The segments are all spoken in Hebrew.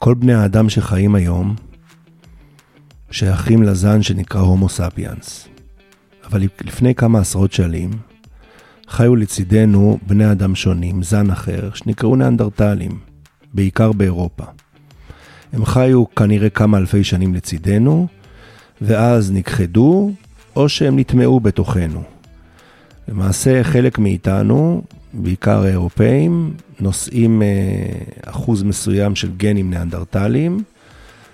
כל בני האדם שחיים היום שייכים לזן שנקרא הומו סאפיינס. אבל לפני כמה עשרות שנים חיו לצידנו בני אדם שונים, זן אחר, שנקראו ניאנדרטלים, בעיקר באירופה. הם חיו כנראה כמה אלפי שנים לצידנו, ואז נכחדו או שהם נטמעו בתוכנו. למעשה חלק מאיתנו, בעיקר האירופאים, נושאים אחוז מסוים של גנים ניאנדרטליים.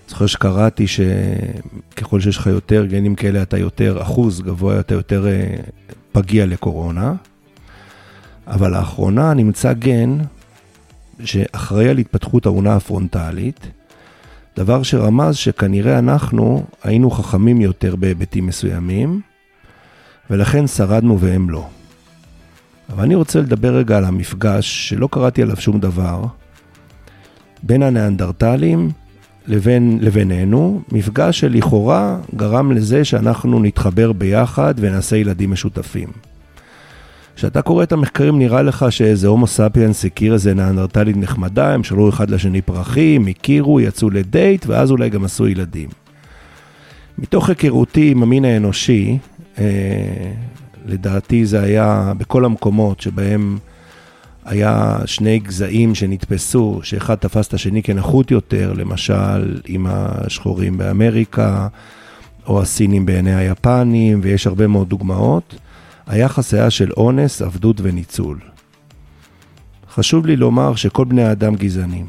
זוכר שקראתי שככל שיש לך יותר גנים כאלה אתה יותר, אחוז גבוה אתה יותר פגיע לקורונה. אבל לאחרונה נמצא גן שאחראי על התפתחות האונה הפרונטלית, דבר שרמז שכנראה אנחנו היינו חכמים יותר בהיבטים מסוימים, ולכן שרדנו והם לא. אבל אני רוצה לדבר רגע על המפגש שלא קראתי עליו שום דבר, בין הניאנדרטלים לבינינו, מפגש שלכאורה גרם לזה שאנחנו נתחבר ביחד ונעשה ילדים משותפים. כשאתה קורא את המחקרים נראה לך שאיזה הומו סאפיינס הכיר איזה ניאנדרטלית נחמדה, הם שלו אחד לשני פרחים, הכירו, יצאו לדייט ואז אולי גם עשו ילדים. מתוך היכרותי עם המין האנושי, לדעתי זה היה בכל המקומות שבהם היה שני גזעים שנתפסו, שאחד תפס את השני כנחות יותר, למשל עם השחורים באמריקה, או הסינים בעיני היפנים, ויש הרבה מאוד דוגמאות, היחס היה של אונס, עבדות וניצול. חשוב לי לומר שכל בני האדם גזענים.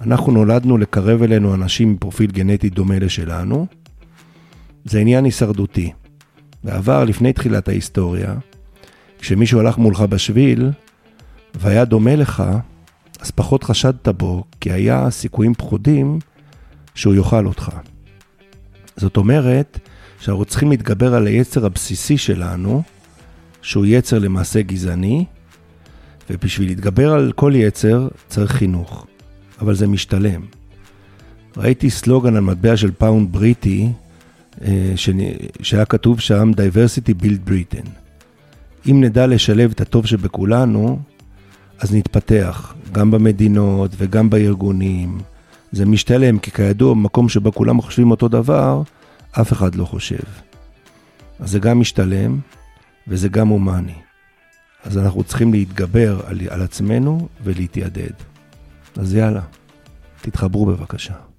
אנחנו נולדנו לקרב אלינו אנשים עם פרופיל גנטי דומה לשלנו, זה עניין הישרדותי. בעבר, לפני תחילת ההיסטוריה, כשמישהו הלך מולך בשביל והיה דומה לך, אז פחות חשדת בו, כי היה סיכויים פחותים שהוא יאכל אותך. זאת אומרת שאנחנו צריכים להתגבר על היצר הבסיסי שלנו, שהוא יצר למעשה גזעני, ובשביל להתגבר על כל יצר צריך חינוך, אבל זה משתלם. ראיתי סלוגן על מטבע של פאונד בריטי, שהיה כתוב שם Diversity Built Britain. אם נדע לשלב את הטוב שבכולנו, אז נתפתח גם במדינות וגם בארגונים. זה משתלם, כי כידוע במקום שבו כולם חושבים אותו דבר, אף אחד לא חושב. אז זה גם משתלם וזה גם הומני. אז אנחנו צריכים להתגבר על עצמנו ולהתיידד. אז יאללה, תתחברו בבקשה.